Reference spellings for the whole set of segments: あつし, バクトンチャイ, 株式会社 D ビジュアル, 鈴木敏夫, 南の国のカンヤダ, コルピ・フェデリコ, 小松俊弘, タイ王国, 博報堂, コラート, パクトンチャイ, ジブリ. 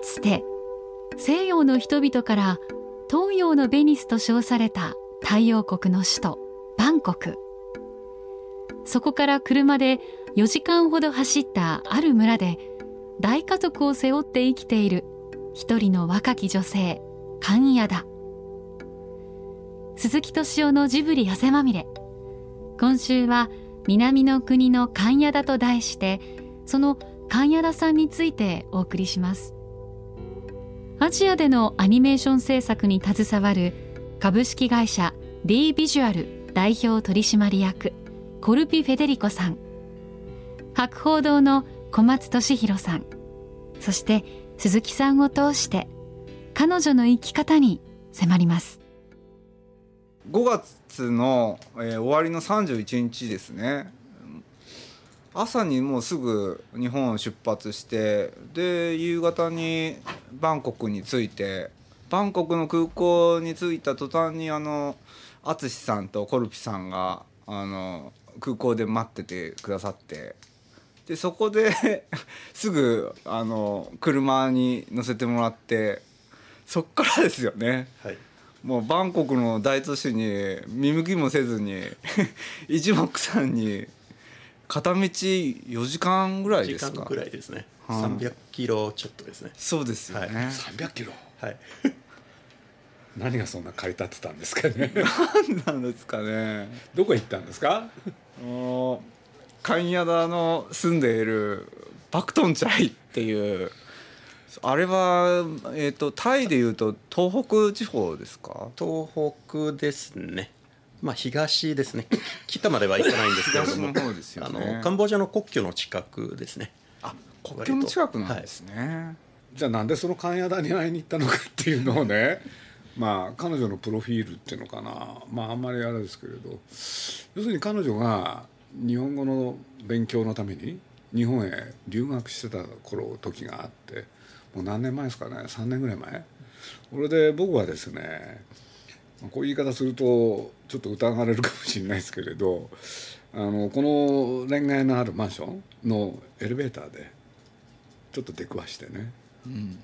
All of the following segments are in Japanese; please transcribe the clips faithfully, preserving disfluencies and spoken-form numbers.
かつて西洋の人々から東洋のベニスと称された太陽国の首都バンコク。そこから車でよじかんほど走ったある村で大家族を背負って生きている一人の若き女性、カンヤダ。鈴木敏夫のジブリ汗まみれ。今週は南の国のカンヤダと題して、そのカンヤダさんについてお送りします。アジアでのアニメーション制作に携わる株式会社 D ビジュアル代表取締役コルピ・フェデリコさん、博報堂の小松俊弘さん、そして鈴木さんを通して彼女の生き方に迫ります。ごがつの、えー、終わりのさんじゅういちにちですね。朝にもうすぐ日本を出発して、で夕方にバンコクに着いて、バンコクの空港に着いた途端にあの淳さんとコルピさんがあの空港で待っててくださって、でそこですぐあの車に乗せてもらって、そっからですよね、はい、もうバンコクの大都市に見向きもせずに一目散に片道よじかんぐらいですか。よじかんぐらいですね、はあ、さんびゃくキロちょっとですね。そうですよね、はい、さんびゃくキロ、はい、何がそんな駆り立ってたんですかね何なんですかね。どこ行ったんですかカンヤダの住んでいるバクトンチャイっていう、あれは、えーと、タイでいうと東北地方ですか。東北ですね、まあ、東ですね。北までは行かないんですけれどもの方ですよ、ね、あのカンボジアの国境の近くですね。あ、国境の近くなんですね、はい。じゃあなんでそのカンヤダに会いに行ったのかっていうのをねまあ彼女のプロフィールっていうのかな、まああんまりあれですけれど、要するに彼女が日本語の勉強のために日本へ留学してた頃時があって、もう何年前ですかね、さんねんぐらい前。それで僕はですね、こういう言い方するとちょっと疑われるかもしれないですけれど、あのこの恋愛のあるマンションのエレベーターでちょっと出くわしてね、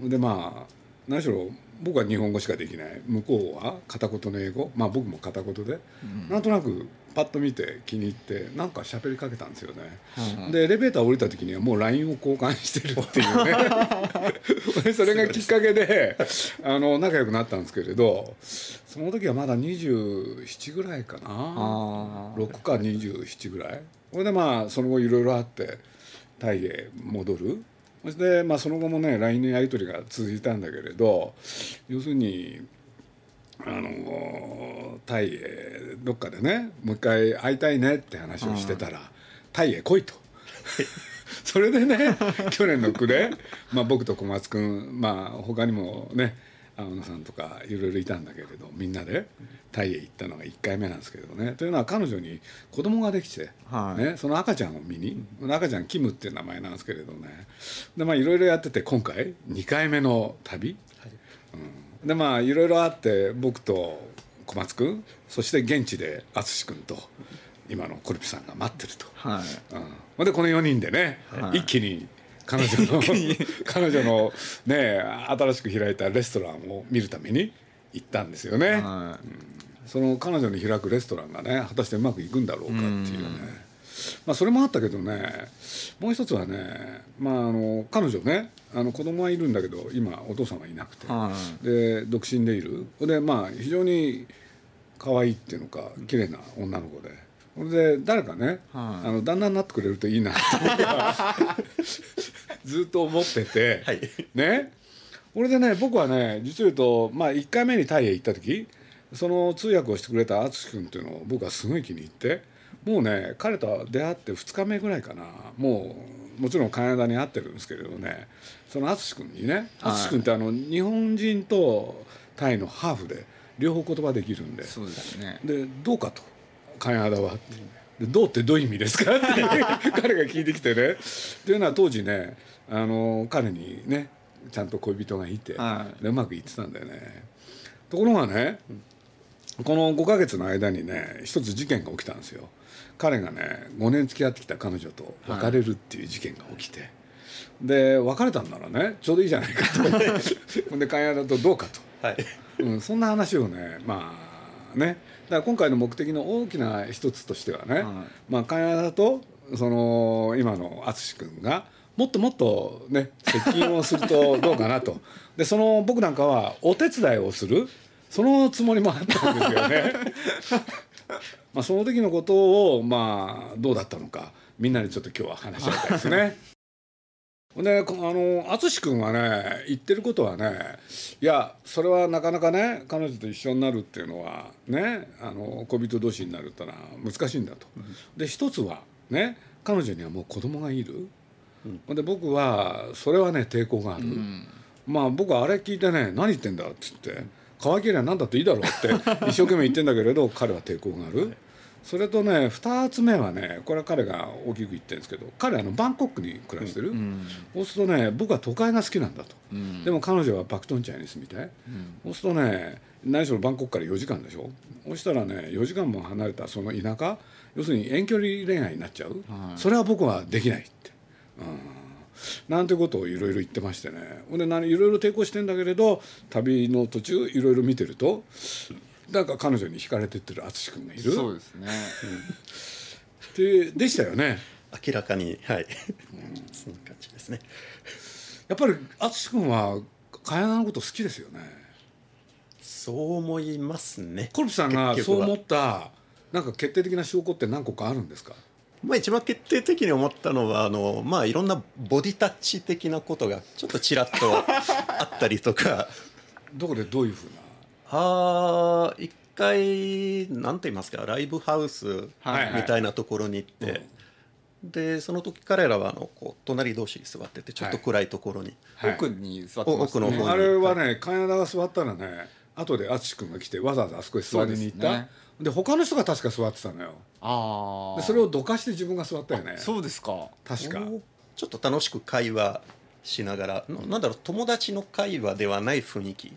うん、でまあ何しろ僕は日本語しかできない、向こうは片言の英語、まあ僕も片言で、うん、なんとなくパッと見て気に入ってなんか喋りかけたんですよね、うん、でエレベーター降りた時にはもう ライン を交換してるっていうねそれがきっかけであの仲良くなったんですけれど、その時はまだにじゅうななぐらいかな、あろくかにじゅうななぐらい。それでまあその後いろいろあってタイへ戻る。そして、まあ、その後もね ライン のやり取りが続いたんだけれど、要するにあのタイへどっかでねもう一回会いたいねって話をしてたら、タイへ来いとそれでね去年の暮れ、まあ、僕と小松くん、まあ、他にもね青野さんとかいろいろいたんだけれど、みんなでタイへ行ったのがいっかいめなんですけどね。というのは彼女に子供ができて、はいね、その赤ちゃんを見に、うん、赤ちゃんキムっていう名前なんですけれどね、でまあいろいろやってて今回にかいめの旅、はいうん、でまあいろいろあって僕と小松くん、そして現地で淳くんと今のコルピさんが待ってると、はいうん、でこのよにんでね、はい、一気に彼女の彼女のね新しく開いたレストランを見るために行ったんですよね、はいうん、その彼女に開くレストランがね果たしてうまくいくんだろうかっていうね、まあ、それもあったけどね、もう一つはね、まあ、あの彼女ねあの子供はいるんだけど今お父さんはいなくて、はい、で独身でいるで、まあ、非常に可愛いっていうのか綺麗な女の子で、それで誰かね、はい、あの旦那になってくれるといいなってずっと思ってて、はい、ね。それでね僕はね実を言うと、まあ、いっかいめにタイへ行った時その通訳をしてくれた淳君っていうのを僕はすごい気に入って、もうね彼と出会ってふつかめぐらいかな、もうもちろんカンヤダに会ってるんですけれどね、その淳君にね、淳君ってあの日本人とタイのハーフで両方言葉できるんで、そうですね、でどうかとカンヤダはって、でどうってどういう意味ですかって彼が聞いてきてね、というのは当時ねあの彼にねちゃんと恋人がいて、はい、でうまくいってたんだよね。ところがねこのごかげつの間にね一つ事件が起きたんですよ。彼がねごねん付き合ってきた彼女と別れるっていう事件が起きて、はい、で別れたんならねちょうどいいじゃないかとで会話だとどうかと、はいうん、そんな話をねまあねだから今回の目的の大きな一つとしてはね、はいまあ、会話だとその今の淳君がもっともっとね接近をするとどうかなとでその僕なんかはお手伝いをするそのつもりもあったんですよねまあその時のことをまあどうだったのかみんなでちょっと今日は話し合いたいですねで淳君はね言ってることはねいやそれはなかなかね彼女と一緒になるっていうのはねあの恋人同士になるってのは難しいんだと、うん、で一つはね彼女にはもう子供がいる、うん、で僕はそれはね抵抗がある、うん、まあ僕はあれ聞いてね何言ってんだっつって可愛けりゃ何だっていいだろうって一生懸命言ってんだけれど彼は抵抗がある、はい、それとねふたつめはねこれは彼が大きく言ってるんですけど彼はあのバンコクに暮らしてる、うん、そうするとね僕は都会が好きなんだと、うん、でも彼女はパクトンチャイに住みたい、うん、そうするとね何しろバンコクからよじかんでしょそうしたらねよじかんも離れたその田舎要するに遠距離恋愛になっちゃう、はい、それは僕はできないって、うんなんてことをいろいろ言ってましてねいろいろ抵抗してんだけれど旅の途中いろいろ見てるとなんか彼女に惹かれてってる淳君がいるそうですね、うん、で, でしたよね明らかにはい、うん、そんな感じですねやっぱり淳君は茅野のこと好きですよねそう思いますねコルプさんがそう思ったなんか決定的な証拠って何個かあるんですかまあ、一番決定的に思ったのはあの、まあ、いろんなボディタッチ的なことがちょっとちらっとあったりとかどこでどういうふうなあ一回なんて言いますかライブハウスみたいなところに行って、はいはいうん、でその時彼らはあのこう隣同士に座っててちょっと暗いところに、はいはい、奥に座ってますね奥の方にあれはねカナダが座ったらね後で淳君が来てわざわざあそこに座りに行った、ね、で他の人が確か座ってたのよあでそれをどかして自分が座ったよねそうですか確かちょっと楽しく会話しながらなんだろう友達の会話ではない雰囲気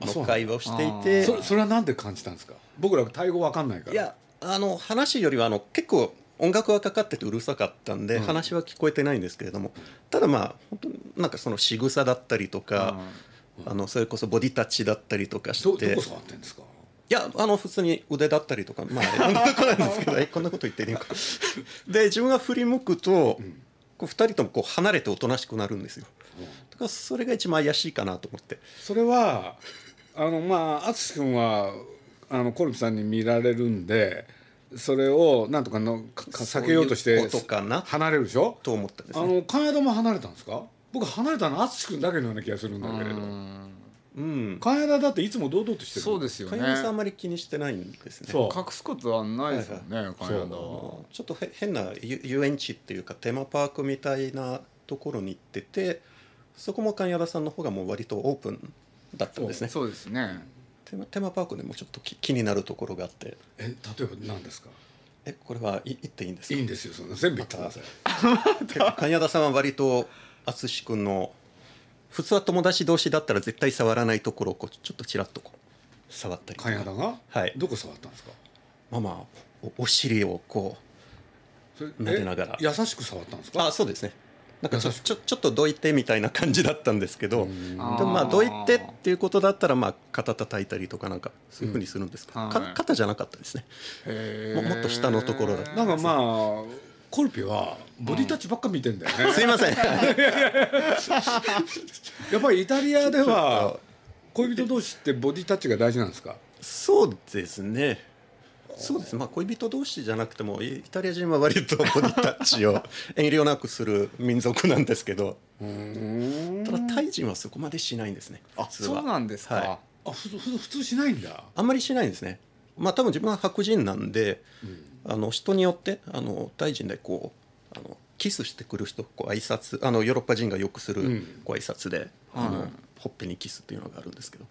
の会話をしていて そ, それはなんで感じたんですか僕らタイ語わかんないからいやあの話よりはあの結構音楽がかかっててうるさかったんで、うん、話は聞こえてないんですけれどもただまあ本当になんかその仕草だったりとか、うんあのそれこそボディタッチだったりとかして ど, どこ触ってんですかいやあの普通に腕だったりとかまあこんなとこなんですけどこんなこと言ってるのかで自分が振り向くと、うん、こうふたりともこう離れておとなしくなるんですよ、うん、だからそれが一番怪しいかなと思ってそれはあのまあ淳君はあのコルプさんに見られるんでそれをなんとかのか避けようとして離れるでしょと思ったんですねあのカナダも離れたんですか僕離れたの淳君だけのような気がするんだけれどうん茅田だっていつも堂々としてるそうですよね茅田さんあんまり気にしてないんですねそう隠すことはないですよね茅田はちょっと変な遊園地っていうかテーマパークみたいなところに行っててそこも茅田さんの方がもう割とオープンだったんですねそうですねテーマパークでもちょっと気になるところがあってえ例えば何ですかえこれは言っていいんですかいいんですよそんな全部言ってください茅田さんは割と淳君の普通は友達同士だったら絶対触らないところをこうちょっとちらっとこう触ったりとか茅田が、はい、どこ触ったんですかまあまあ お, お尻をこう撫でながら優しく触ったんですかあそうですねなんかち ょ, ち, ょちょっとどいてみたいな感じだったんですけどでもまあどいてっていうことだったらまあ肩叩いたりとかなんかそういう風にするんですけど、うんはい、肩じゃなかったですねへ も, もっと下のところだったんです、ね、なんかまあコルピはボディタッチばっか見てんだよね、うん、すいませんやっぱりイタリアでは恋人同士ってボディタッチが大事なんですかそうですねそうです、まあ、恋人同士じゃなくてもイタリア人は割とボディタッチを遠慮なくする民族なんですけどただタイ人はそこまでしないんですねあそうなんですか、はい、あふふ普通しないんだあんまりしないんですねまあ多分自分は白人なんで、うん、あの人によってあのタイ人でこうあのキスしてくる人こう挨拶あのヨーロッパ人がよくするこう挨拶で、うんあのうん、ほっぺにキスっていうのがあるんですけど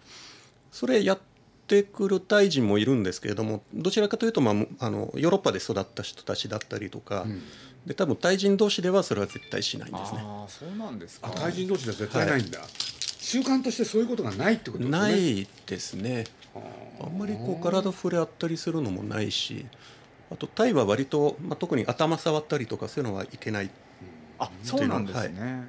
それやってくるタイ人もいるんですけれどもどちらかというと、まあ、あのヨーロッパで育った人たちだったりとか、うん、で多分タイ人同士ではそれは絶対しないんですねあそうなんですかあタイ人同士では絶対ないんだ、はい、習慣としてそういうことがないってことですねないですねあんまりこう体触れ合ったりするのもないしあとタイは割と、まあ、特に頭触ったりとかそういうのはいけないあ、そうなんですね。へ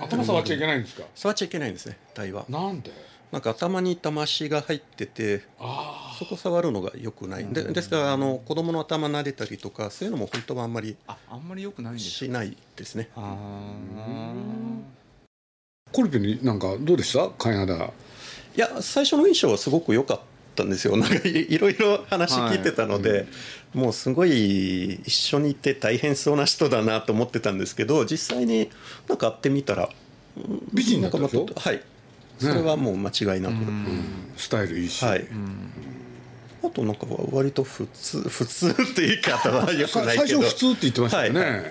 え。頭触っちゃいけないんですか？触っちゃいけないんですね、鯛は。なんで？なんか頭に魂が入ってて、あ、そこ触るのが良くない。で、ですからあの子供の頭撫でたりとかそういうのも本当はあんまりああんまり良くないんです。しないですね。あコルピになんかどうでした？貝肌。いや最初の印象はすごく良かった。たんですよ。なんかいろいろ話聞いてたので、はい、うん、もうすごい一緒にいて大変そうな人だなと思ってたんですけど、実際になんか会ってみたら美人だったでしょ。はい、ね、それはもう間違いなく、うんうん、スタイルいいし、はい、うん、あとなんか割と普通普通って言い方はよくないけど最初普通って言ってましたよね、はいはい、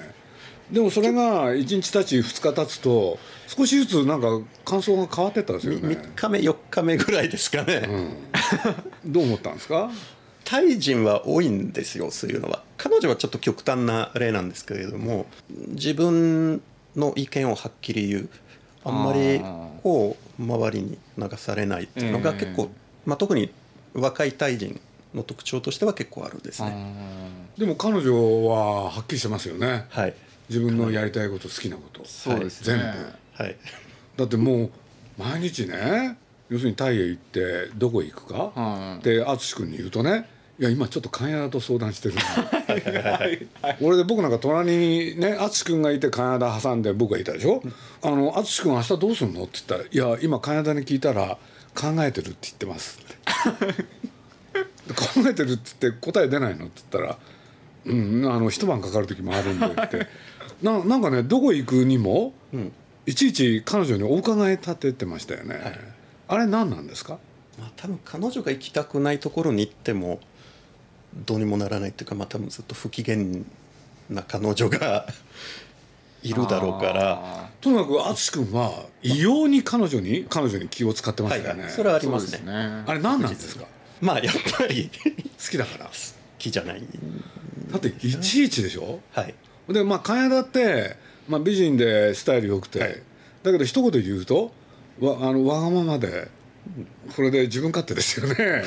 でもそれがいちにち経ちふつか経つと少しずつなんか感想が変わってったんですよね。みっかめよっかめぐらいですかね、うん、どう思ったんですか？タイ人は多いんですよ、そういうのは。彼女はちょっと極端な例なんですけれども、自分の意見をはっきり言う、あんまりこう周りに流されないっていうのが結構、まあ、特に若いタイ人の特徴としては結構あるですね。でも彼女ははっきりしてますよね、はい、自分のやりたいこと、好きなこと、そうですね、全部、はい、だってもう毎日ね、要するにタイへ行ってどこへ行くかって淳君に言うとね、いや今ちょっと貝原と相談してる俺で、僕なんか隣にね淳君がいて貝原挟んで僕がいたでしょ。淳君明日どうするのって言ったら、いや今貝原に聞いたら考えてるって言ってますって考えてるって言って答え出ないのって言ったら、うん、あの一晩かかる時もあるんでってな, なんかね、どこ行くにもいちいち彼女にお伺い立ててましたよね、はい、あれ何なんですか？まあ、多分彼女が行きたくないところに行ってもどうにもならないというか、まあ、多分ずっと不機嫌な彼女がいるだろうから、とにかく淳君は異様に彼女に彼女に気を使ってましたよね、はい、それはあります ね, ねあれ何なんですか？まあやっぱり好きだから好きじゃない。だっていちいちでしょ、はい、でまあ貝原って、まあ、美人でスタイル良くて、はい、だけど一言言うと わ, あのわがままで、これで自分勝手ですよね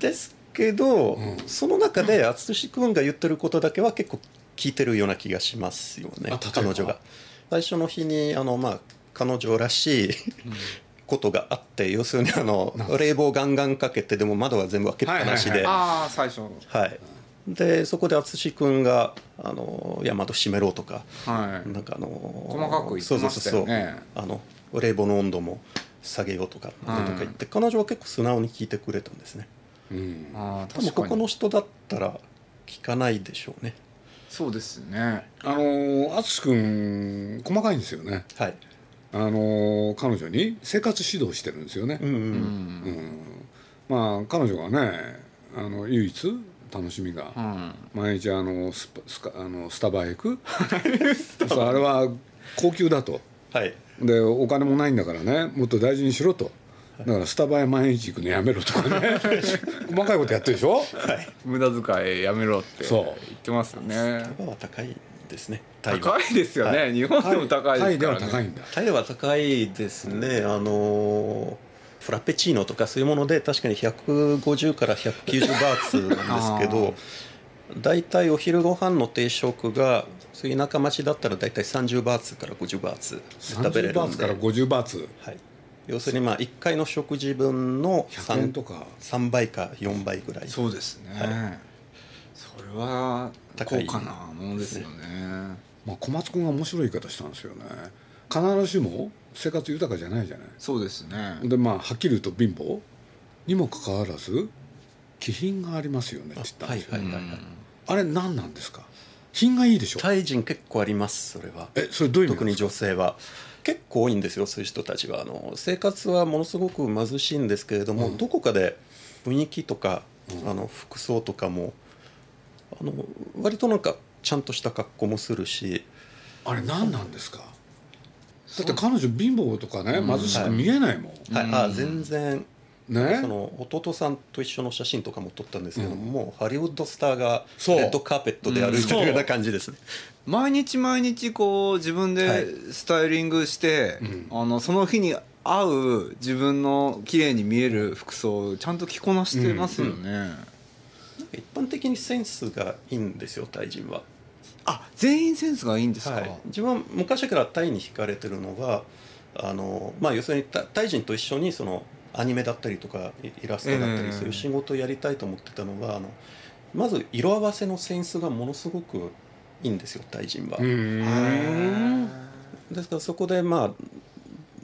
ですけど、うん、その中で淳君が言ってることだけは結構聞いてるような気がしますよね。彼女が最初の日にあの、まあ、彼女らしい、うんことがあって、要するにあの冷房ガンガンかけて、でも窓は全部開けっぱなしで、ああ最初の、はい、でそこで淳君があのいや窓閉めろとか、はい、なんかあの細かく言ってましたよね。そうそうそう、あの冷房の温度も下げようとかとか言って、彼女は結構素直に聞いてくれたんですね、うん、あ多分ここの人だったら聞かないでしょうね。そうですね、あの淳君細かいんですよね、はい、あの彼女に生活指導してるんですよね、うんうんうん、まあ彼女がねあの唯一楽しみが、うん、毎日あの ス, ス, あのスタバへ行くそう、あれは高級だと、はい、でお金もないんだからね、もっと大事にしろと、だからスタバへ毎日行くのやめろとかね細かいことやってるでしょ、はい、無駄遣いやめろって言ってますよね。スタバは高いですね、タイ高いですよね、はい、日本でも高いですからね。タイでは高いんだ。タイでは高いですね、あのフラペチーノとかそういうもので確かにひゃくごじゅうからひゃくきゅうじゅうバーツなんですけどだいたいお昼ご飯の定食がそういう田舎町だったらだいたいさんじゅうバーツからごじゅうバーツで食べれるんで、さんじゅうバーツからごじゅうバーツ、はい、要するにまあいっかいの食事分のひゃくえんとかさんばいかよんばいぐらい。そうですね、はい、それは高価なものですよね。まあ、小松君が面白い言い方したんですよね。必ずしも生活豊かじゃないじゃない。そうですね。でまあはっきり言うと貧乏にもかかわらず気品がありますよねって言ったんですよ。あれ何なんですか？品がいいでしょ。タイ人結構ありますそれは。え、それどういう意味？特に女性は結構多いんですよそういう人たちは。あの生活はものすごく貧しいんですけれども、うん、どこかで雰囲気とか、うん、あの服装とかもあの割となんかちゃんとした格好もするし、あれ何なんですか？だって彼女貧乏とかね、うん、貧しく見えないもん、はいはい、ああ全然、ね、その弟さんと一緒の写真とかも撮ったんですけども、うん、もうハリウッドスターがレッドカーペットで歩いてるような感じですね、うん、毎日毎日こう自分でスタイリングして、はい、あのその日に合う自分の綺麗に見える服装をちゃんと着こなしてますよね、うんうん、一般的にセンスがいいんですよタイ人は。あ、全員センスがいいんですか。はい、自分は昔からタイに惹かれてるのがあの、まあ、要するにタイ人と一緒にそのアニメだったりとかイラストだったりそういう仕事をやりたいと思ってたのが、あのまず色合わせのセンスがものすごくいいんですよタイ人は。ですからそこでまあ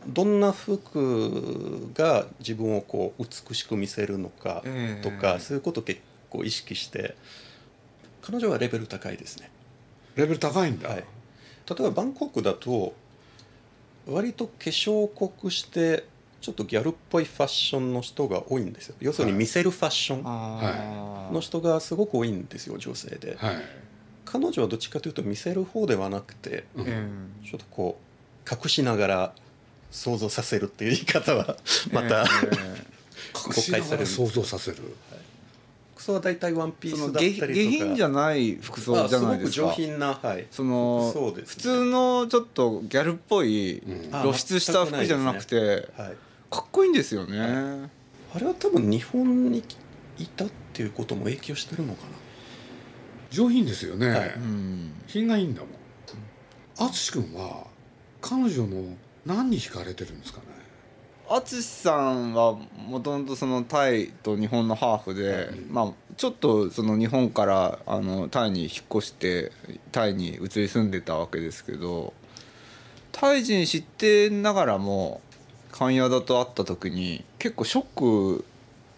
どんな服が自分をこう美しく見せるのかとかそういうことを結構意識して。彼女はレベル高いですね。レベル高いんだ。はい、例えばバンコクだと割と化粧を濃くしてちょっとギャルっぽいファッションの人が多いんですよ。要するに見せるファッションの人がすごく多いんですよ女性で。はい、彼女はどっちかというと見せる方ではなくて、うん、ちょっとこう隠しながら想像させるっていう言い方はまた、えー、誤解される。想像させる、はい、服装はだいたいワンピースだったりとか下品じゃない服装じゃないですか。すごく上品な、はい、そのそうですね、普通のちょっとギャルっぽい露出した服じゃなくて、うん、あ、全くないですね。はい、かっこいいんですよね。はい、あれは多分日本にいたっていうことも影響してるのかな。上品ですよね。はい、うん、品がいいんだもん。淳君は彼女の何に惹かれてるんですかね。淳さんはもともとそのタイと日本のハーフで、うん、まあ、ちょっとその日本からあのタイに引っ越してタイに移り住んでたわけですけど、タイ人知ってながらもカンヤダと会った時に結構ショックっ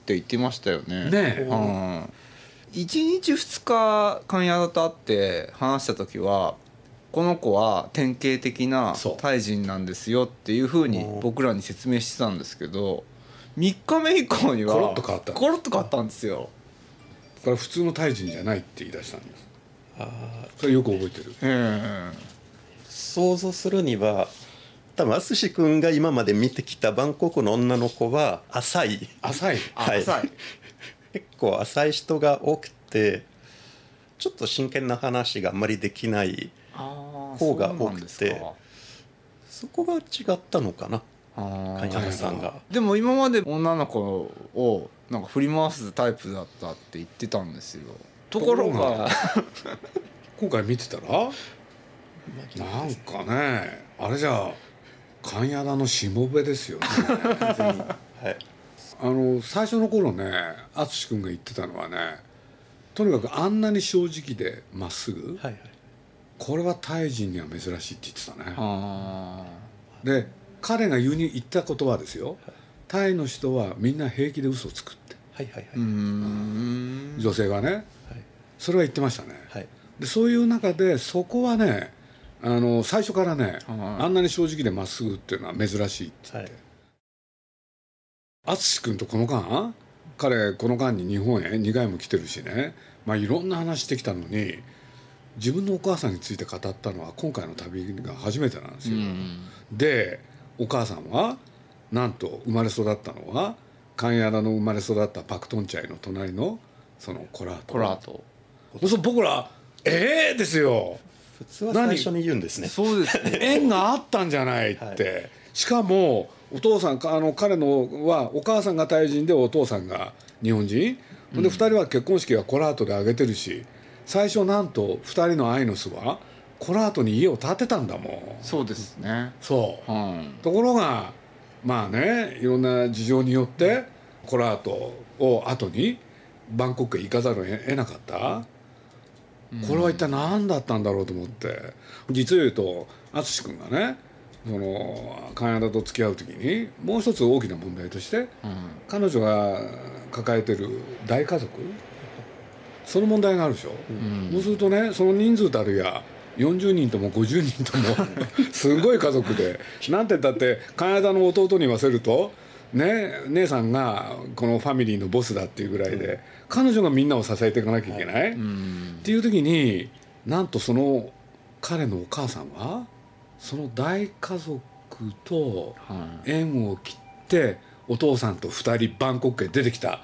て言ってましたよね。ねえ、うん、いちにちふつかカンヤダと会って話した時はこの子は典型的なタイ人なんですよっていう風に僕らに説明してたんですけど、みっかめ以降にはコロッと変わったコロッと変わったんですよ。だから普通のタイ人じゃないって言い出したんです。あ、それよく覚えてる。えー、想像するには多分淳君が今まで見てきたバンコクの女の子は浅い浅い、はい、浅い結構浅い人が多くてちょっと真剣な話があんまりできない方が多くて、 そ, そこが違ったのかな。カンヤダさんがでも今まで女の子をなんか振り回すタイプだったって言ってたんですよ。ところが今回見てたらなんかね、あれじゃカンヤダのしもべですよね完全に、はい、あの最初の頃ね淳君が言ってたのはね、とにかくあんなに正直でまっすぐ、はいはい、これはタイ人には珍しいって言ってたね。あで彼が言うに言った言葉ですよ、はい、タイの人はみんな平気で嘘をつくって、はいはいはい、うん、女性はね、はい、それは言ってましたね。はい、でそういう中でそこはねあの最初からね、はい、あんなに正直でまっすぐっていうのは珍しいって言って、はい、淳君とこの間彼この間に日本へにかいも来てるしね、まあ、いろんな話してきたのに自分のお母さんについて語ったのは今回の旅が初めてなんですよ。うん、でお母さんはなんと生まれ育ったのはカンヤダの生まれ育ったパクトンチャイの隣のそのコラート。コラート。そう僕らええー、ですよ。普通は最初に言うんですね。そうですね。縁があったんじゃないって。はい、しかもお父さんあの彼のはお母さんがタイ人でお父さんが日本人。うん、でふたりは結婚式はコラートで挙げてるし。最初なんとふたりの愛の巣はコラートに家を建てたんだもん。そうですね。そう、うん、ところがまあねいろんな事情によってコラートを後にバンコクへ行かざるを得なかった、うん、これは一体何だったんだろうと思って、実を言うと淳君がねそのカンヤダと付き合う時にもう一つ大きな問題として、うん、彼女が抱えてる大家族その問題があるでしょ。うん、そうするとねその人数たるやよんじゅうにんともごじゅうにんともすごい家族でなんて言ったってカンヤダの弟に言わせると、ね、姉さんがこのファミリーのボスだっていうぐらいで、うん、彼女がみんなを支えていかなきゃいけない、はい、うんっていう時になんとその彼のお母さんはその大家族と縁を切ってお父さんとふたりバンコクへ出てきた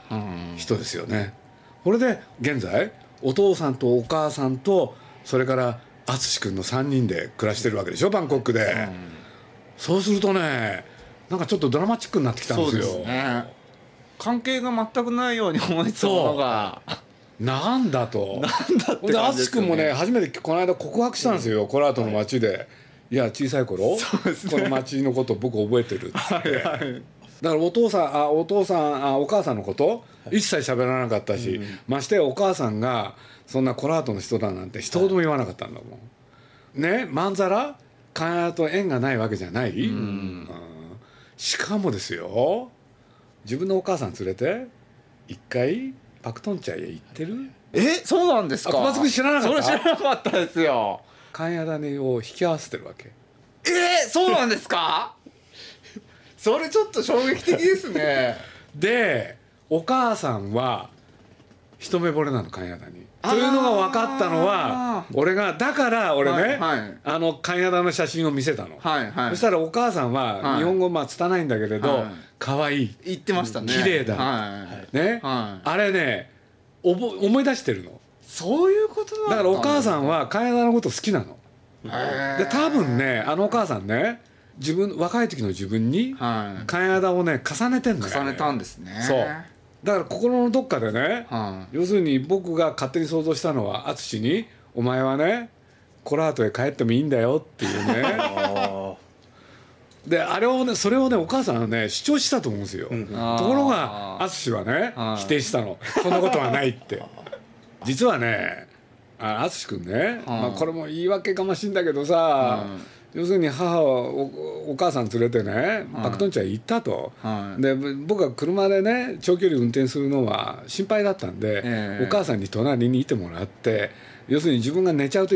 人ですよね。うんこれで現在お父さんとお母さんとそれから淳君のさんにんで暮らしてるわけでしょバンコクで、うん、そうするとねなんかちょっとドラマチックになってきたんですよ。そうですね、関係が全くないように思いそうのがなんだと。なんだって感じですよね。で淳君もね、初めてこの間告白したんですよ、うん、コラートの街で、はい、いや小さい頃、そうですね、この街のこと僕覚えてるっつって、はいはい、だからお父さんあお父さんあお母さんのこと、はい、一切喋らなかったし、うん、ましてお母さんがそんなコラートの人だなんて一言も言わなかったんだもん、はい、ね、まんざらカナダと縁がないわけじゃない、うんうん、しかもですよ、自分のお母さん連れて一回パクトンチャイへ行ってる。え、そうなんですか。小松君知らなかった。それ知らなかったですよ。カンヤダネを引き合わせてるわけ。えー、そうなんですか。それちょっと衝撃的ですね。で、お母さんは一目惚れなのカンヤダに。というのが分かったのは、俺がだから俺ね、はいはい、あのカンヤダの写真を見せたの、はいはい、そしたらお母さんは日本語まあ拙いんだけれど、はい、かわいい言ってましたね、綺麗だ、はいね、はい、あれね思い出してるの。そういうことなんだ。だからお母さんはカンヤダのこと好きなので、多分ね、あのお母さんね、自分若い時の自分にカンヤダをね重ねてんだよね。重ねたんですね。そうだから心のどっかでね、うん、要するに僕が勝手に想像したのは、淳に「お前はねコラートへ帰ってもいいんだよ」っていうねであれをね、それをねお母さんはね主張したと思うんですよ、うん、ところが淳はね否定したの、そんなことはないって実はね、淳君ね、まあ、これも言い訳かもしんだけどさ、うん、要するに母を お, お母さん連れてねパクトンチャイ行ったと、はい、で僕は車でね長距離運転するのは心配だったんで、えー、お母さんに隣にいてもらって、要するに自分が寝ちゃうと